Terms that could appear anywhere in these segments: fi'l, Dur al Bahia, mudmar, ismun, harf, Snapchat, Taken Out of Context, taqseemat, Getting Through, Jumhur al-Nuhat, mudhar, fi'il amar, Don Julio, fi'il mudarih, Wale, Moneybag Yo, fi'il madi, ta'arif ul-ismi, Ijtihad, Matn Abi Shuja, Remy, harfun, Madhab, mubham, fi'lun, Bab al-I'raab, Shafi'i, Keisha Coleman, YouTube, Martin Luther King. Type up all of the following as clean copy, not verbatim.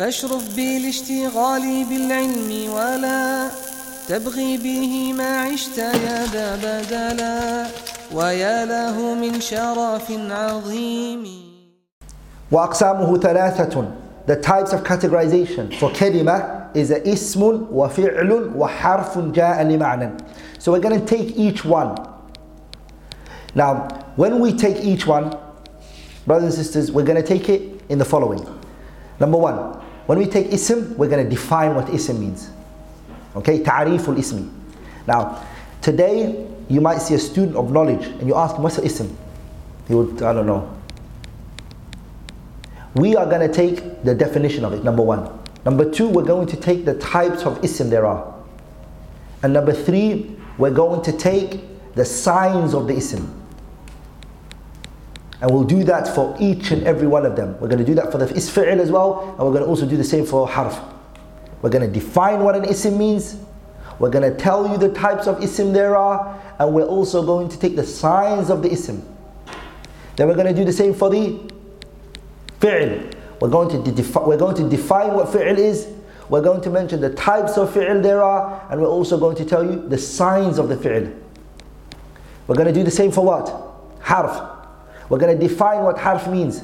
فاشرف بالاشتغال بالعلم ولا تبغي به ما عشت يا ذا بدلا ويا له من شرف عظيم. وأقسامه ثلاثة. The types of categorization for kalima is ismun wa fi'lun wa harfun ja'a li ma'nan. So we're going to take each one. Now, when we take each one, brothers and sisters, we're going to take it in the following. Number one, when we take ism, we're going to define what ism means. Okay, ta'arif ul-ismi. Now, today, you might see a student of knowledge and you ask him, what's ism? He would, I don't know. We are going to take the definition of it, number one. Number two, we're going to take the types of ism there are. And number three, we're going to take the signs of the ism. And we'll do that for each and every one of them. We're going to do that for the fi'il as well, and we're going to also do the same for harf. We're going to define what an ism means. We're going to tell you the types of ism there are, and we're also going to take the signs of the ism. Then we're going to do the same for the fi'il. We're going to define what fi'il is. We're going to mention the types of fi'il there are, and we're also going to tell you the signs of the fi'il. We're going to do the same for what? Harf. We're going to define what harf means.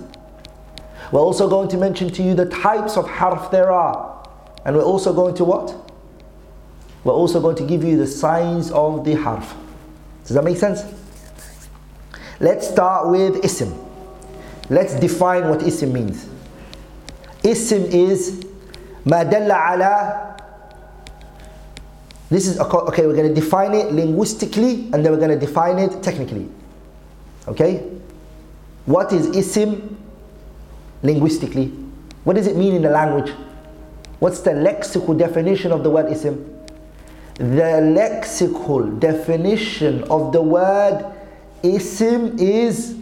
We're also going to mention to you the types of harf there are. And we're also going to what? We're also going to give you the signs of the harf. Does that make sense? Let's start with ism. Let's define what ism means. Ism is ma dalla ala. This is, okay, we're going to define it linguistically and then we're going to define it technically. Okay? What is ism linguistically? What does it mean in the language? What's the lexical definition of the word ism? The lexical definition of the word ism is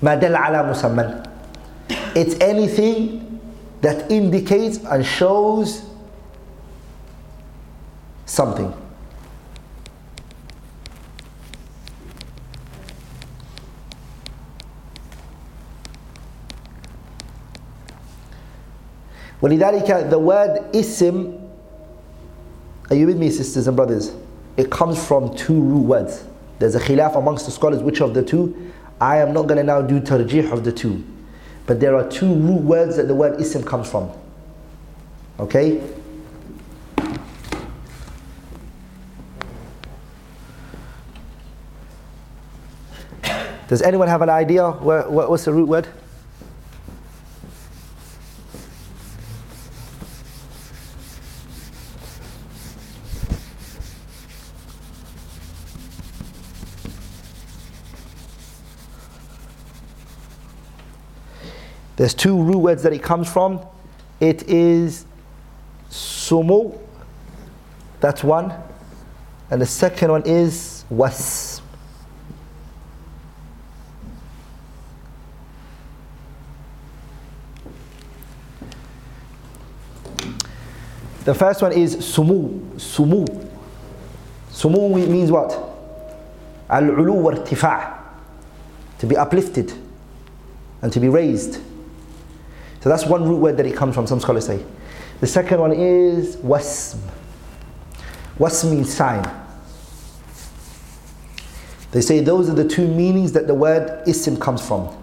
ma dalla ala musamman. It's anything that indicates and shows something. ولذلك the word ism, are you with me sisters and brothers? It comes from two root words. There's a khilaf amongst the scholars which of the two. I am not going to now do tarjih of the two. But there are two root words that the word ism comes from. Okay? Does anyone have an idea what's the root word? There's two root words that it comes from. It is sumu, that's one, and the second one is was. The first one is sumu. Sumu. Sumu means what? Al-ulu wa irtifa', to be uplifted and to be raised. So that's one root word that it comes from, some scholars say. The second one is wasm. Wasm means sign. They say those are the two meanings that the word ism comes from.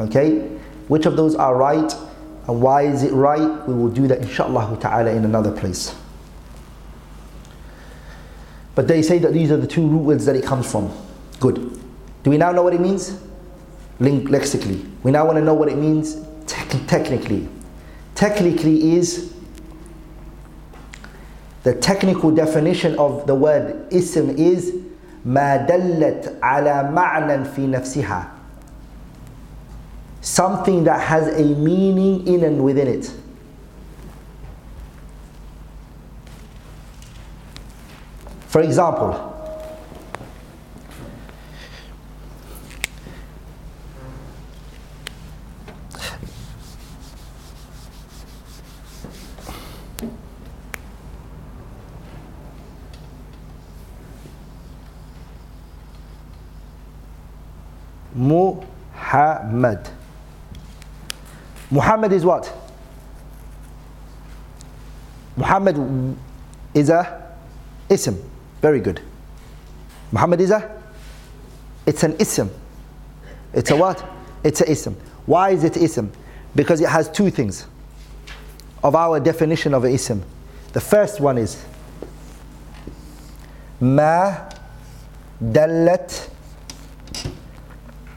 Okay? Which of those are right and why is it right? We will do that inshallah ta'ala in another place. But they say that these are the two root words that it comes from. Good. Do we now know what it means? Lexically. We now want to know what it means technically. Technically is the technical definition of the word ism is ما دلت على معنى في نفسها. Something that has a meaning in and within it. For example, Muhammad. Muhammad is what? Muhammad is a ism. Very good. Muhammad is a? It's an ism. It's a what? It's an ism. Why is it ism? Because it has two things of our definition of an ism. The first one is ما دلت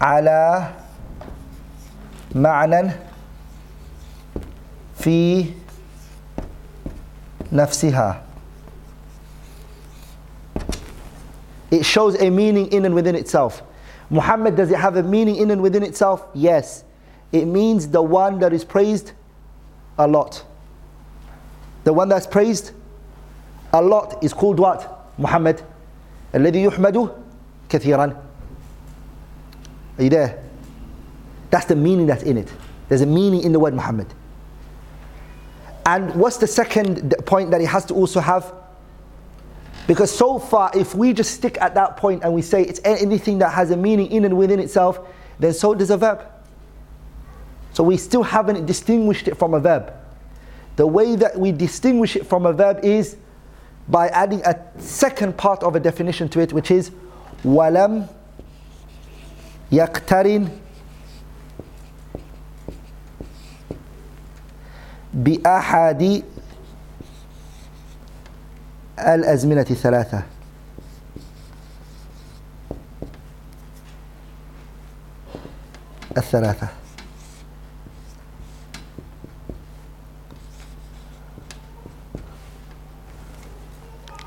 على معنى في نفسها. It shows a meaning in and within itself. Muhammad, does it have a meaning in and within itself? Yes. It means the one that is praised a lot. The one that's praised a lot is called what? Muhammad. الَّذِي يُحْمَدُ كَثِيرًا. Are you there? That's the meaning that's in it. There's a meaning in the word Muhammad. And what's the second point that it has to also have? Because so far, if we just stick at that point and we say it's anything that has a meaning in and within itself, then so does a verb. So we still haven't distinguished it from a verb. The way that we distinguish it from a verb is by adding a second part of a definition to it, which is وَلَمْ يَقْتَرِنْ بِأَحَدِ الأزمنة الثلاثة. الثلاثة.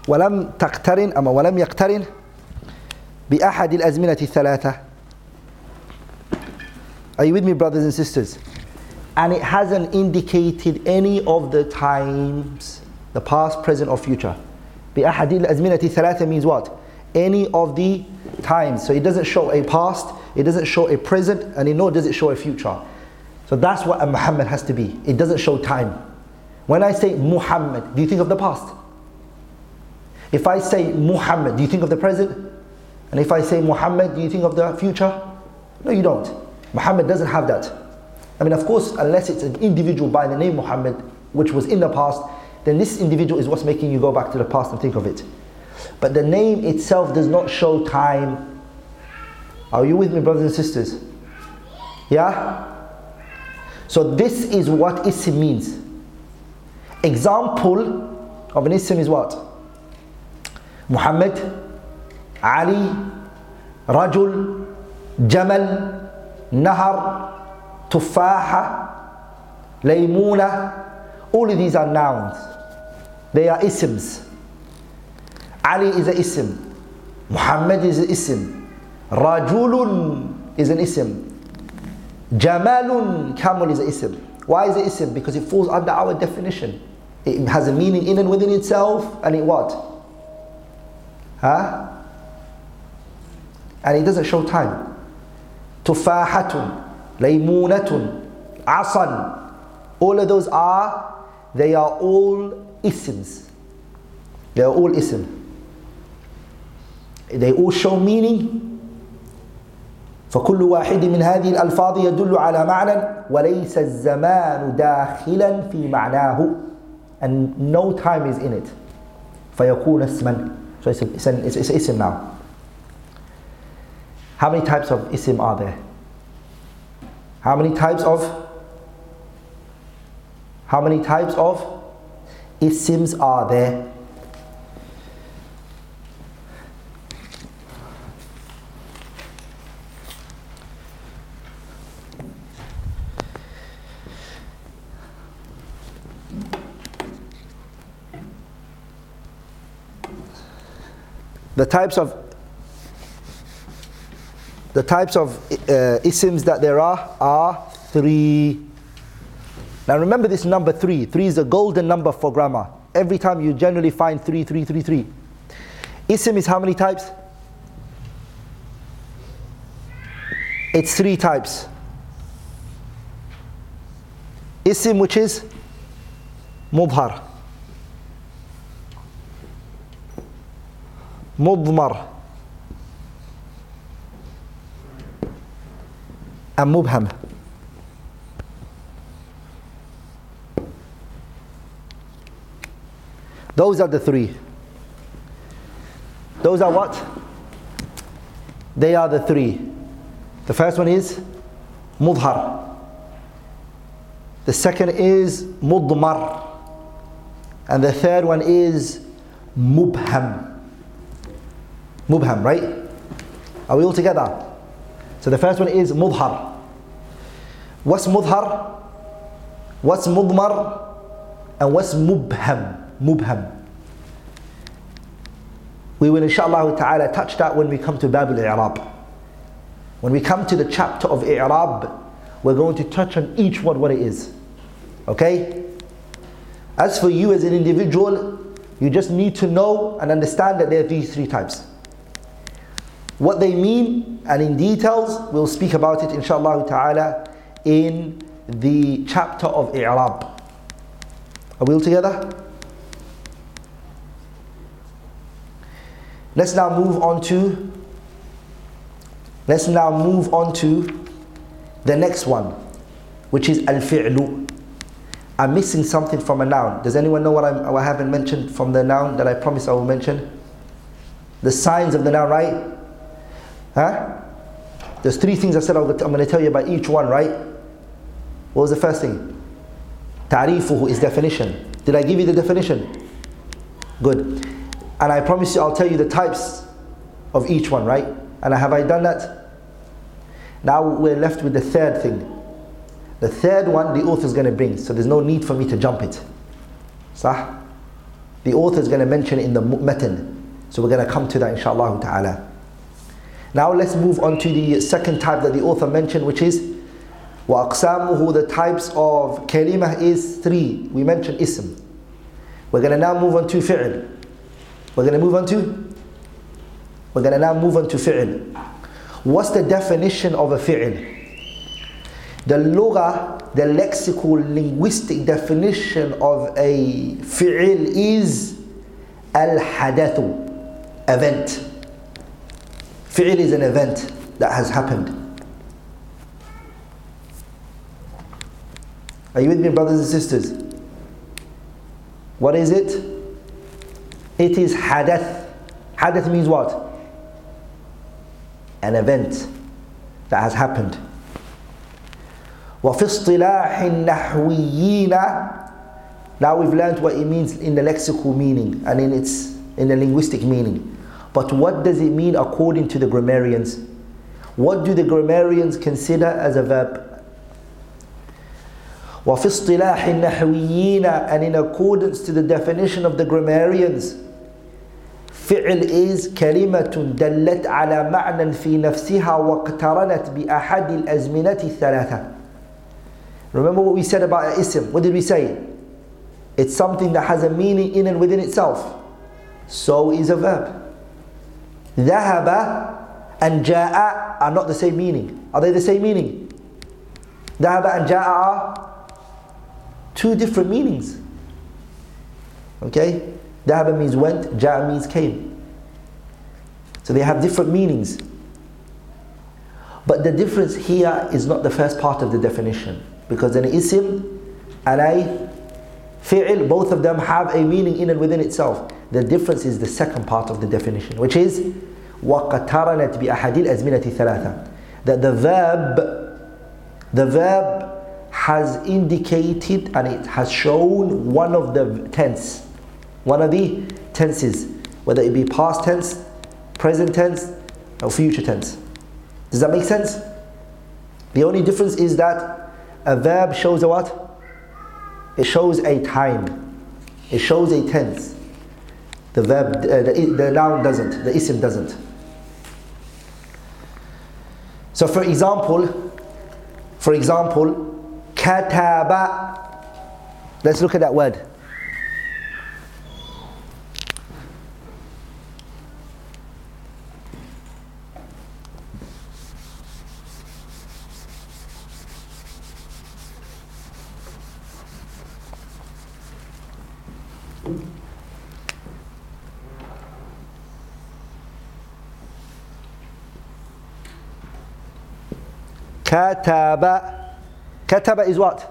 ولم تقترن أما ولم يقترن بأحد الأزمنة الثلاثة. Are you with me, brothers and sisters? And it hasn't indicated any of the times, the past, present, or future. بأحد الأزمنة الثلاثة means what? Any of the times. So it doesn't show a past, it doesn't show a present, and it nor does it show a future. So that's what a Muhammad has to be. It doesn't show time. When I say Muhammad, do you think of the past? If I say Muhammad, do you think of the present? And if I say Muhammad, do you think of the future? No, you don't. Muhammad doesn't have that. I mean, of course, unless it's an individual by the name Muhammad, which was in the past, then this individual is what's making you go back to the past and think of it. But the name itself does not show time. Are you with me, brothers and sisters? Yeah? So this is what ism means. Example of an ism is what? Muhammad, Ali, Rajul, Jamal, Nahar, Tufaha, Laymuna. All of these are nouns. They are isms. Ali is an ism. Muhammad is an ism. Rajulun is an ism. Jamalun, camel is an ism. Why is it ism? Because it falls under our definition. It has a meaning in and within itself, and it what? Huh? And it doesn't show time. Tufahatun, laymunatun, asan. All of those are, they are all isms. They are all ism. They all show meaning. فَكُلُّ وَاحِدٍ مِنْ هَذِهِ الْأَلْفَاظِ يَدُلُّ عَلَى مَعْنًى وَلَيْسَ الزَّمَانُ دَاخِلًا فِي مَعْنَاهُ. And no time is in it. فَيَكُونَ اسْمًا. So it's an ism now. How many types of ism are there? How many types of? How many types of isms are there? The types of isms that there are three. Now remember this number 3. 3 is a golden number for grammar. Every time you generally find 3. Ism is how many types? It's 3 types. Ism, which is mudhar, mubmar, and mubham. Those are the three. Those are what? They are the three. The first one is mudhar. The second is mudmar. And the third one is mubham. Mubham, right? Are we all together? So the first one is mudhar. What's mudhar? What's mudmar? And what's mubham? Mubham. We will inshaAllah ta'ala touch that when we come to Bab al-I'raab. When we come to the chapter of I'raab, we're going to touch on each one, what it is. Okay? As for you as an individual, you just need to know and understand that there are these three types. What they mean, and in details, we'll speak about it inshaAllah ta'ala in the chapter of I'raab. Are we all together? Let's now move on to the next one, which is al-fi'lu. I'm missing something from a noun. Does anyone know what I haven't mentioned from the noun that I promise I will mention? The signs of the noun, right? Huh? There's three things I said I'm going to tell you about each one, right? What was the first thing? Ta'arifuhu is definition. Did I give you the definition? Good. And I promise you, I'll tell you the types of each one, right? And have I done that? Now we're left with the third thing. The third one, the author is going to bring, so there's no need for me to jump it. Sah? The author is going to mention in the matn, so we're going to come to that, inshallah ta'ala. Now let's move on to the second type that the author mentioned, which is wa aqsamuhu. The types of kalimah is three. We mentioned ism. We're going to now move on to fi'l. We're going to now move on to fi'il. What's the definition of a fi'il? The lugha, the lexical linguistic definition of a fi'il is al-hadathu, event. Fi'il is an event that has happened. Are you with me, brothers and sisters? What is it? It is hadath. Hadath means what? An event that has happened. وَفِي اصْطِلَاحِ النَّحْوِيِّينَ. Now we've learned what it means in the lexical meaning and in the linguistic meaning. But what does it mean according to the grammarians? What do the grammarians consider as a verb? وَفِي اصْطِلَاحِ النَّحْوِيِّينَ. And in accordance to the definition of the grammarians, فعل is كلمة دلت على معنى في نفسها واقترنت بأحد الأزمنة الثلاثة. Remember what we said about ism. What did we say? It's something that has a meaning in and within itself. So is a verb. ذهب and جاء are not the same meaning. Are they the same meaning? ذهب and جاء are two different meanings. Okay? Dhahaba means went, Ja'a means came. So they have different meanings. But the difference here is not the first part of the definition, because an ism and a fi'il, both of them have a meaning in and within itself. The difference is the second part of the definition, which is وَقَتَرَنَتْ بِأَحَدِ الْأَزْمِنَةِ ثَلَاثًا. That the verb has indicated and it has shown one of the tense. One of the tenses, whether it be past tense, present tense, or future tense. Does that make sense? The only difference is that a verb shows a what? It shows a time. It shows a tense. The verb, the noun doesn't, the ism doesn't. So for example, kataba. Let's look at that word. Kataba. Kataba is what?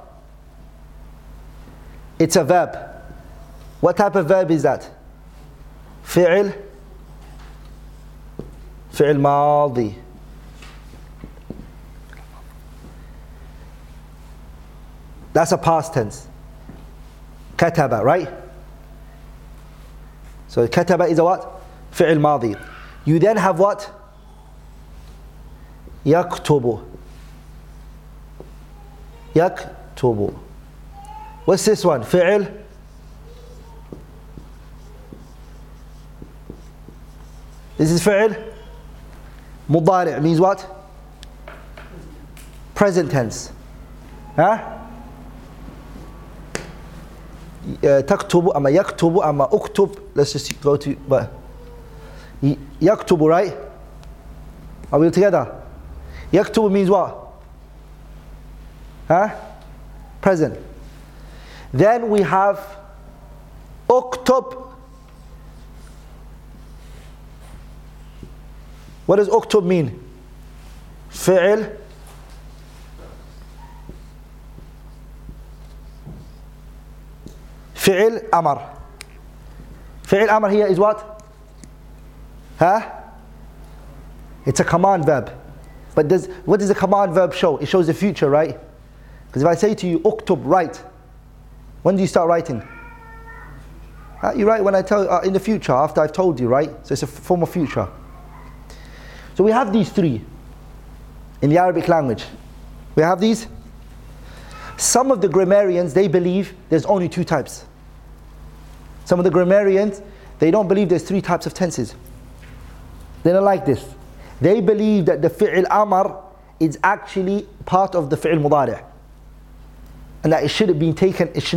It's a verb. What type of verb is that? Fi'il. Fi'il madi. That's a past tense. Kataba, right? So kataba is a what? Fi'il madi. You then have what? Yaktubu. Yaktubu. What's this one? Fi'il. This is fi'il mudari. It means what? Present tense. Huh? تكتب أما يكتب أما أكتب. Let's just go to يكتب, right? Are we together? يكتب means what? Huh? Present. Then we have أكتب. What does أكتب mean? فعل fi'il amar. Fi'il amar here is what? Huh? It's a command verb. But what does the command verb show? It shows the future, right? Because if I say to you, uktub, write. When do you start writing? You write when I tell you, in the future, after I've told you, right? So it's a form of future. So we have these three in the Arabic language. We have these. Some of the grammarians, they believe there's only two types. Some of the grammarians, they don't believe there's three types of tenses. They don't like this. They believe that the fi'il amar is actually part of the fi'il mudarih, and that it should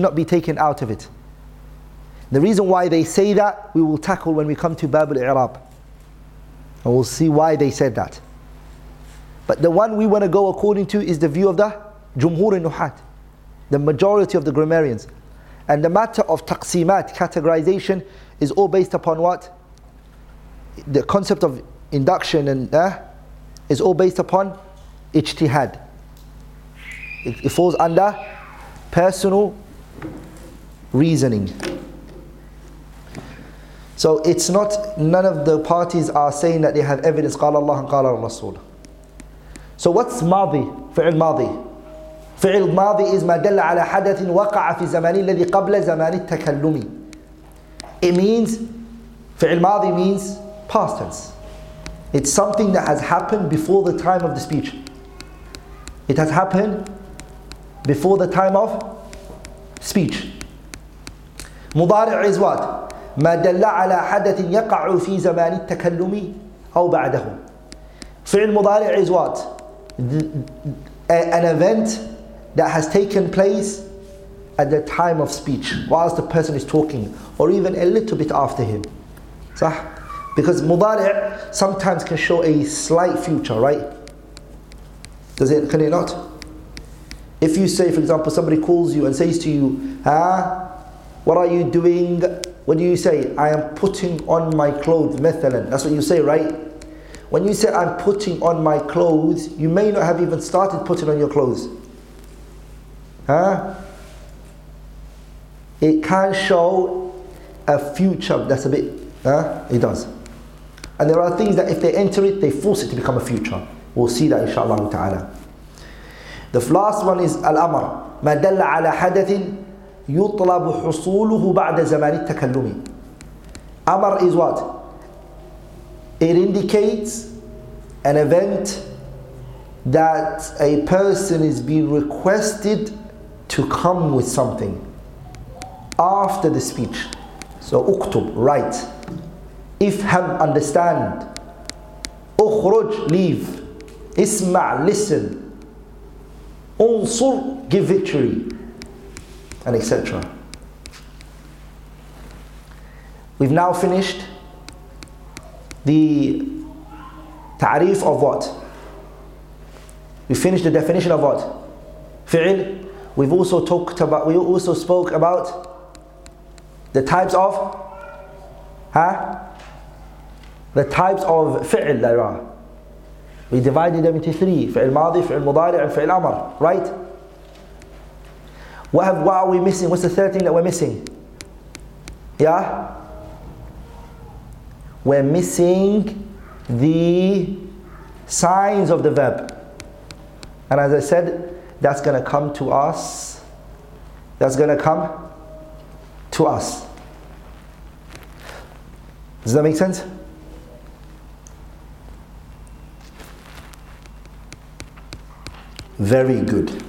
not be taken out of it. The reason why they say that, we will tackle when we come to Bab al-I'raab, and we'll see why they said that. But the one we want to go according to is the view of the Jumhur al-Nuhat, the majority of the grammarians. And the matter of taqseemat, categorization, is all based upon what? The concept of induction and is all based upon Ijtihad. It falls under personal reasoning. So it's not, none of the parties are saying that they have evidence. قال الله and قال الرسول. So what's madi? Fi'il madi. Fi'il madi is ما دل على حدث وقع في زمانه الذي قبل زمان التكلم. It means, fi'il madi means past tense. It's something that has happened before the time of the speech. It has happened before the time of speech. مضارع is what? ما دل على حدث يقع في زمان التكلم أو بعده. فعل مضارع is what? An event that has taken place at the time of speech, whilst the person is talking, or even a little bit after him. Because مضارع sometimes can show a slight future, right? Can it not? If you say, for example, somebody calls you and says to you, what are you doing? What do you say? I am putting on my clothes, مثلا. That's what you say, right? When you say, I'm putting on my clothes, you may not have even started putting on your clothes. It can show a future that's a bit, it does. And there are things that if they enter it, they force it to become a future. We'll see that inshaAllah ta'ala. The last one is al-amar. ما دل على حدث يطلب حصوله بعد زمان التكلم. Amar is what? It indicates an event that a person is being requested to come with something after the speech. So uktub, write. Ifham, understand. Ukhruj, leave. Isma', listen. Unsur, give victory, and etc. We've now finished the ta'arif of what? We finished the definition of what? Fi'il. We also spoke about the types of the types of fi'il there are. We divided them into three: fi'il madi, fi'il mudarih, and fi'il amar. Right? What are we missing? What's the third thing that we're missing? Yeah? We're missing the signs of the verb. And as I said, that's going to come to us. That's going to come to us. Does that make sense? Very good.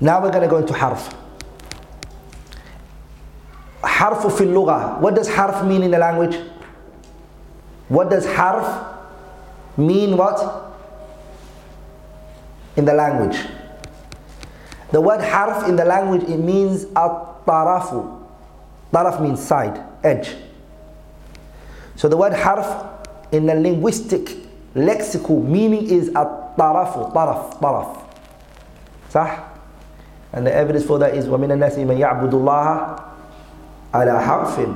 Now we're going to go into harf. Harfu fil lugha. What does harf mean in the language? What does harf mean what? In the language. The word harf in the language, it means at-tarafu. Taraf means side, edge. So the word harf in the linguistic, lexical meaning is at-tarafu, taraf. Sah? And the evidence for that is وَمِنَ النَّاسِ مَنْ يَعْبُدُ اللَّهَ عَلَى حَرْفٍ.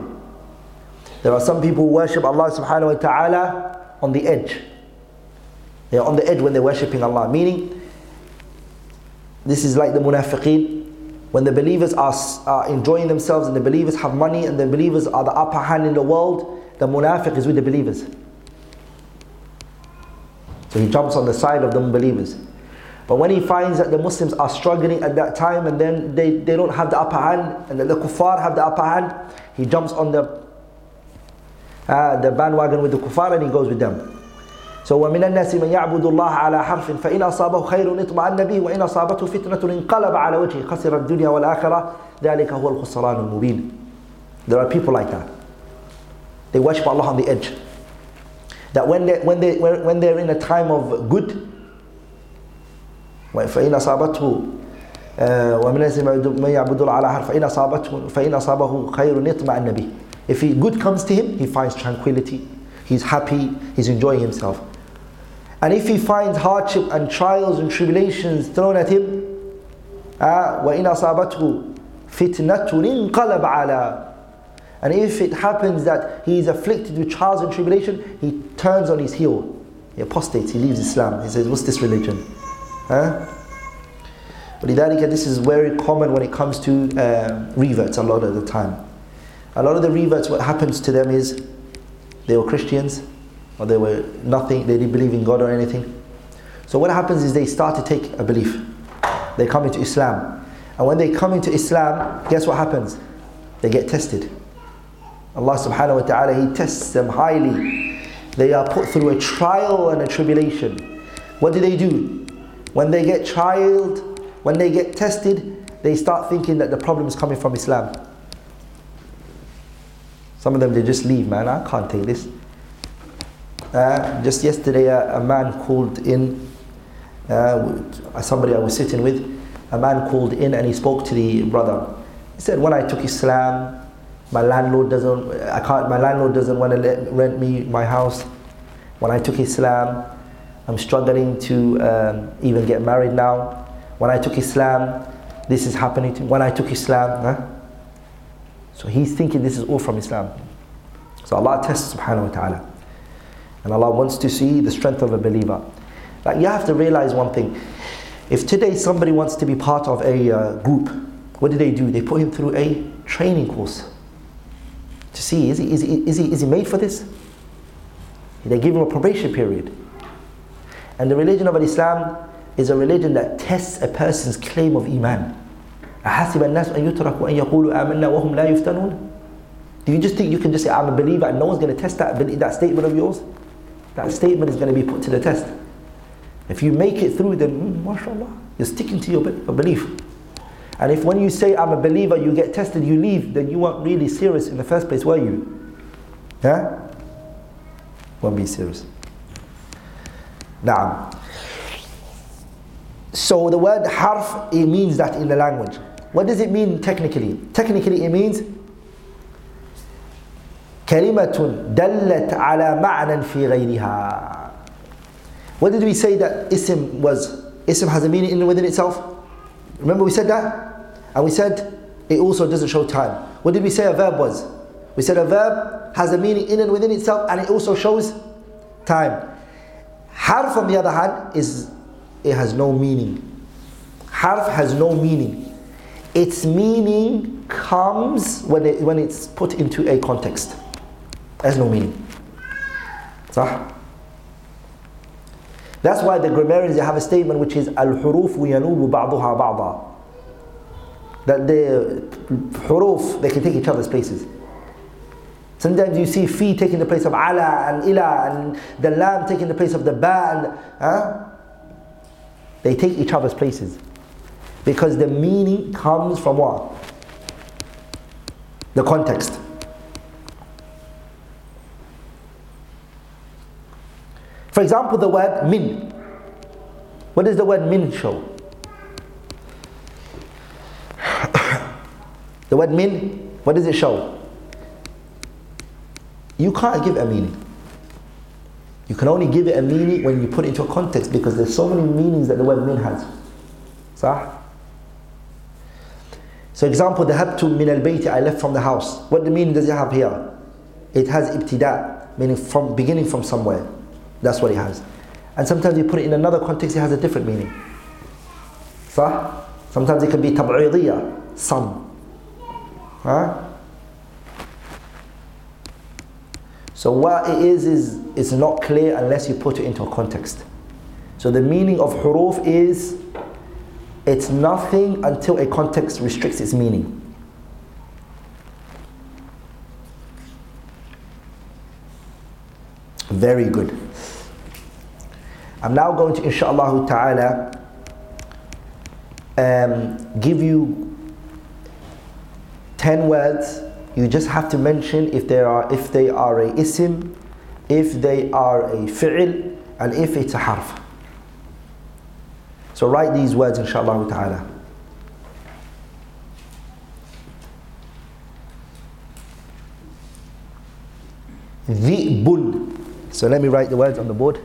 There are some people who worship Allah subhanahu wa ta'ala on the edge. They are on the edge when they're worshipping Allah. Meaning, this is like the munafiqeen. When the believers are enjoying themselves and the believers have money and the believers are the upper hand in the world, the munafiq is with the believers. So he jumps on the side of the unbelievers. But when he finds that the Muslims are struggling at that time and then they don't have the upper hand and the kuffar have the upper hand, he jumps on the bandwagon with the kuffar and he goes with them. So وَمِنَ النَّاسِ مَنْ يَعْبُدُ اللَّهَ عَلَى حَرْفٍ فَإِنْ أَصَابَهُ خَيْرٌ اطْمَأَنَّ بِهِ وَإِنْ أَصَابَتْهُ فِتْنَةٌ انْقَلَبَ عَلَى وَجْهِهِ خَسِرَ الدُّنْيَا وَالْآخِرَةَ ذَلِكَ هُوَ الْخُسْرَانُ الْمُبِينُ. There are people like that. They worship Allah on the edge. That when they're in a time of good, فإن أصابته ومن ما يعبد الله على حرف فإن أصابه خير اطمأن به. If good comes to him, he finds tranquility, he's happy, he's enjoying himself. And if he finds hardship and trials and tribulations thrown at him, وإن أصابته فتنة انقلب على. And if it happens that he is afflicted with trials and tribulation, he turns on his heel, he apostates, he leaves Islam. He says, what's this religion? But this is very common when it comes to reverts a lot of the time. A lot of the reverts, what happens to them is they were Christians or they were nothing, they didn't believe in God or anything. So what happens is they start to take a belief. They come into Islam. And when they come into Islam, guess what happens? They get tested. Allah subhanahu wa ta'ala, He tests them highly. They are put through a trial and a tribulation. What do? When they get trialed, when they get tested, they start thinking that the problem is coming from Islam. Some of them, they just leave, man, I can't take this. Just yesterday, a man called in, somebody I was sitting with, a man called in and he spoke to the brother. He said, when I took Islam, my landlord doesn't want to rent me my house. When I took Islam, I'm struggling to even get married now. When I took Islam, this is happening to me. When I took Islam, So he's thinking this is all from Islam. So Allah tests subhanahu wa ta'ala. And Allah wants to see the strength of a believer. Like, you have to realize one thing. If today somebody wants to be part of a group, what do? They put him through a training course. To see, is he made for this? They give him a probation period. And the religion of Islam is a religion that tests a person's claim of Iman. Do you just think you can just say, I'm a believer, and no one's going to test that statement of yours? That statement is going to be put to the test. If you make it through, then mashallah, you're sticking to your belief. And if when you say, I'm a believer, you get tested, you leave, then you weren't really serious in the first place, were you? Yeah? Won't be serious. Na'am. So the word harf, it means that in the language. What does it mean technically? Technically it means kalimatun dallat ala ma'nan fi ghayriha. What did we say that ism was? Ism has a meaning within itself. Remember we said that? And we said it also doesn't show time. What did we say a verb was? We said a verb has a meaning in and within itself, and it also shows time. Harf, on the other hand, it has no meaning. Harf has no meaning. Its meaning comes when it's put into a context. It has no meaning. صح? That's why the grammarians, they have a statement which is al-huruf yanubu ba'duha ba'da. That the huruf, they can take each other's places. Sometimes you see fi taking the place of ala and ila, and the lam taking the place of the ba. They take each other's places because the meaning comes from what? The context. For example, the word min. What does the word min show? The word min, what does it show? You can't give it a meaning. You can only give it a meaning when you put it into a context, because there's so many meanings that the word min has. Sah? So example, the habtu min al-bayti, I left from the house. What the meaning does it have here? It has ibtida, meaning from beginning from somewhere. That's what it has. And sometimes you put it in another context, it has a different meaning. Sah? Sometimes it can be tab'idiyya, some. Huh? So what it is it's not clear unless you put it into a context. So the meaning of huruf is, it's nothing until a context restricts its meaning. Very good. I'm now going to, inshaAllah ta'ala, give you 10 words. You just have to mention if they are a ism, if they are a fi'il, and if it's a harf. So write these words, inshaAllah ta'ala. Dhi'bun. So let me write the words on the board.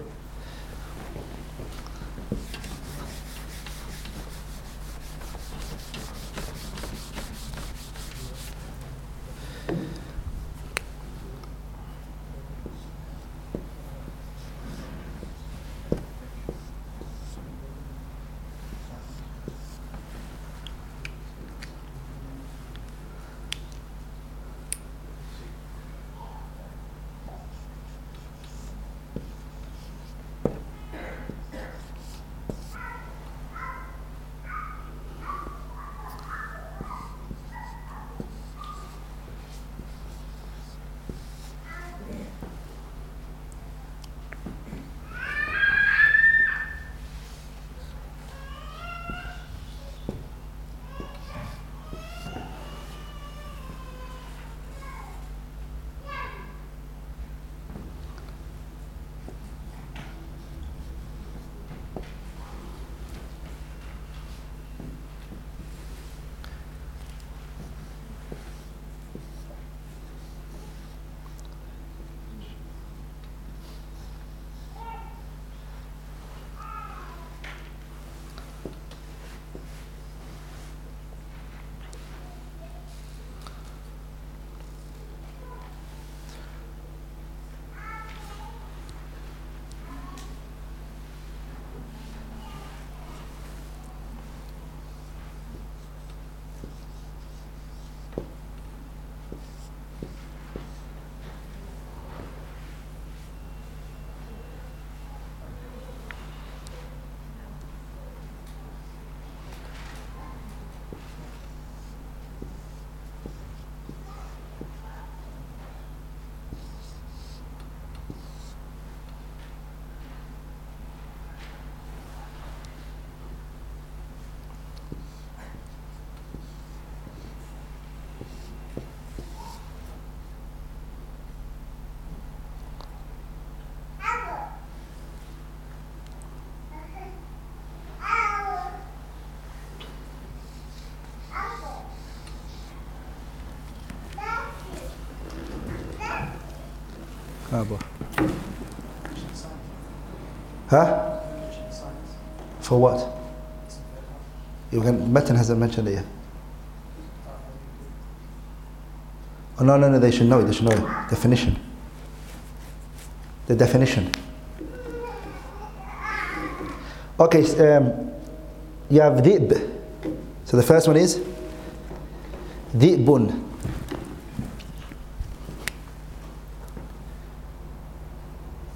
Huh? For what? Matn hasn't mentioned it yet. Oh, no, they should know it. They should know it. Definition. The definition. Okay, you have dhi'b. So the first one is dhi'bun.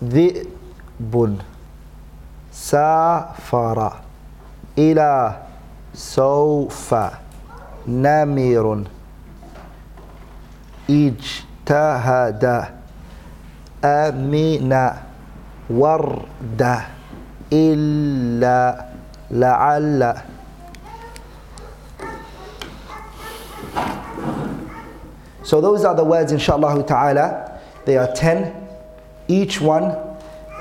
Dhi'bun. Safara. Ila. Sofa. Namirun. Ijtahada. Amina. Warda. Illa. La'alla. So those are the words, inshaAllah ta'ala. They are 10. Each one,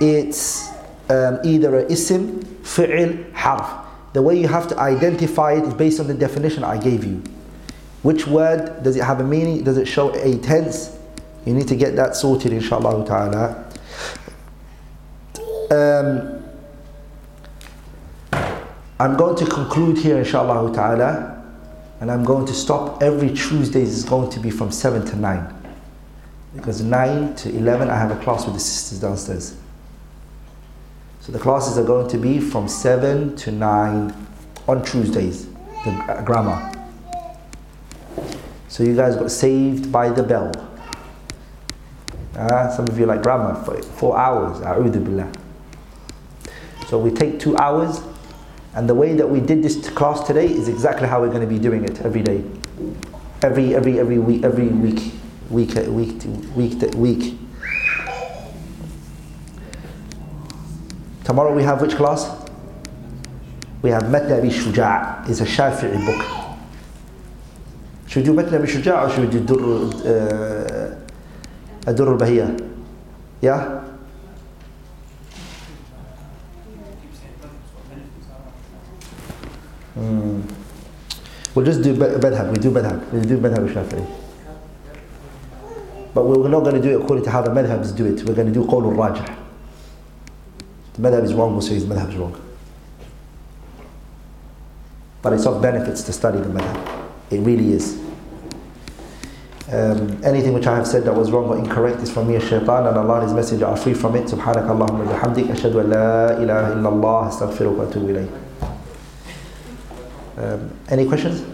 it's either an ism, fi'il, harf. The way you have to identify it is based on the definition I gave you. Which word, does it have a meaning, does it show a tense? You need to get that sorted, inshaAllah ta'ala. I'm going to conclude here, inshaAllah ta'ala, and I'm going to stop. Every Tuesday is going to be from 7 to 9. Because 9 to 11 I have a class with the sisters downstairs. So the classes are going to be from 7 to 9 on Tuesdays, the grammar. So you guys got saved by the bell. Some of you like grammar for 4 hours. A'udhu billah. So we take 2 hours, and the way that we did this class today is exactly how we're going to be doing it every day, every week. Tomorrow we have which class? We have Matn Abi Shuja. It's a Shafi'i book. Should we do Matn Abi Shuja or should we do Dur al Bahia? Yeah? We'll just do Madhab. We do Madhab Shafi'i. But we're not going to do it according to how the Madhabs do it. We're going to do Qawl al-Rajah. The Madhab is wrong, we'll say the Madhab is wrong. But it's of benefits to study the Madhab. It really is. Anything which I have said that was wrong or incorrect is from me, as shaitan, and Allah and His Messenger are free from it. Subhanaka Allahumma wa bihamdik, ashhadu an la ilaha illallah, astaghfiruka wa atubu ilayk. Any questions?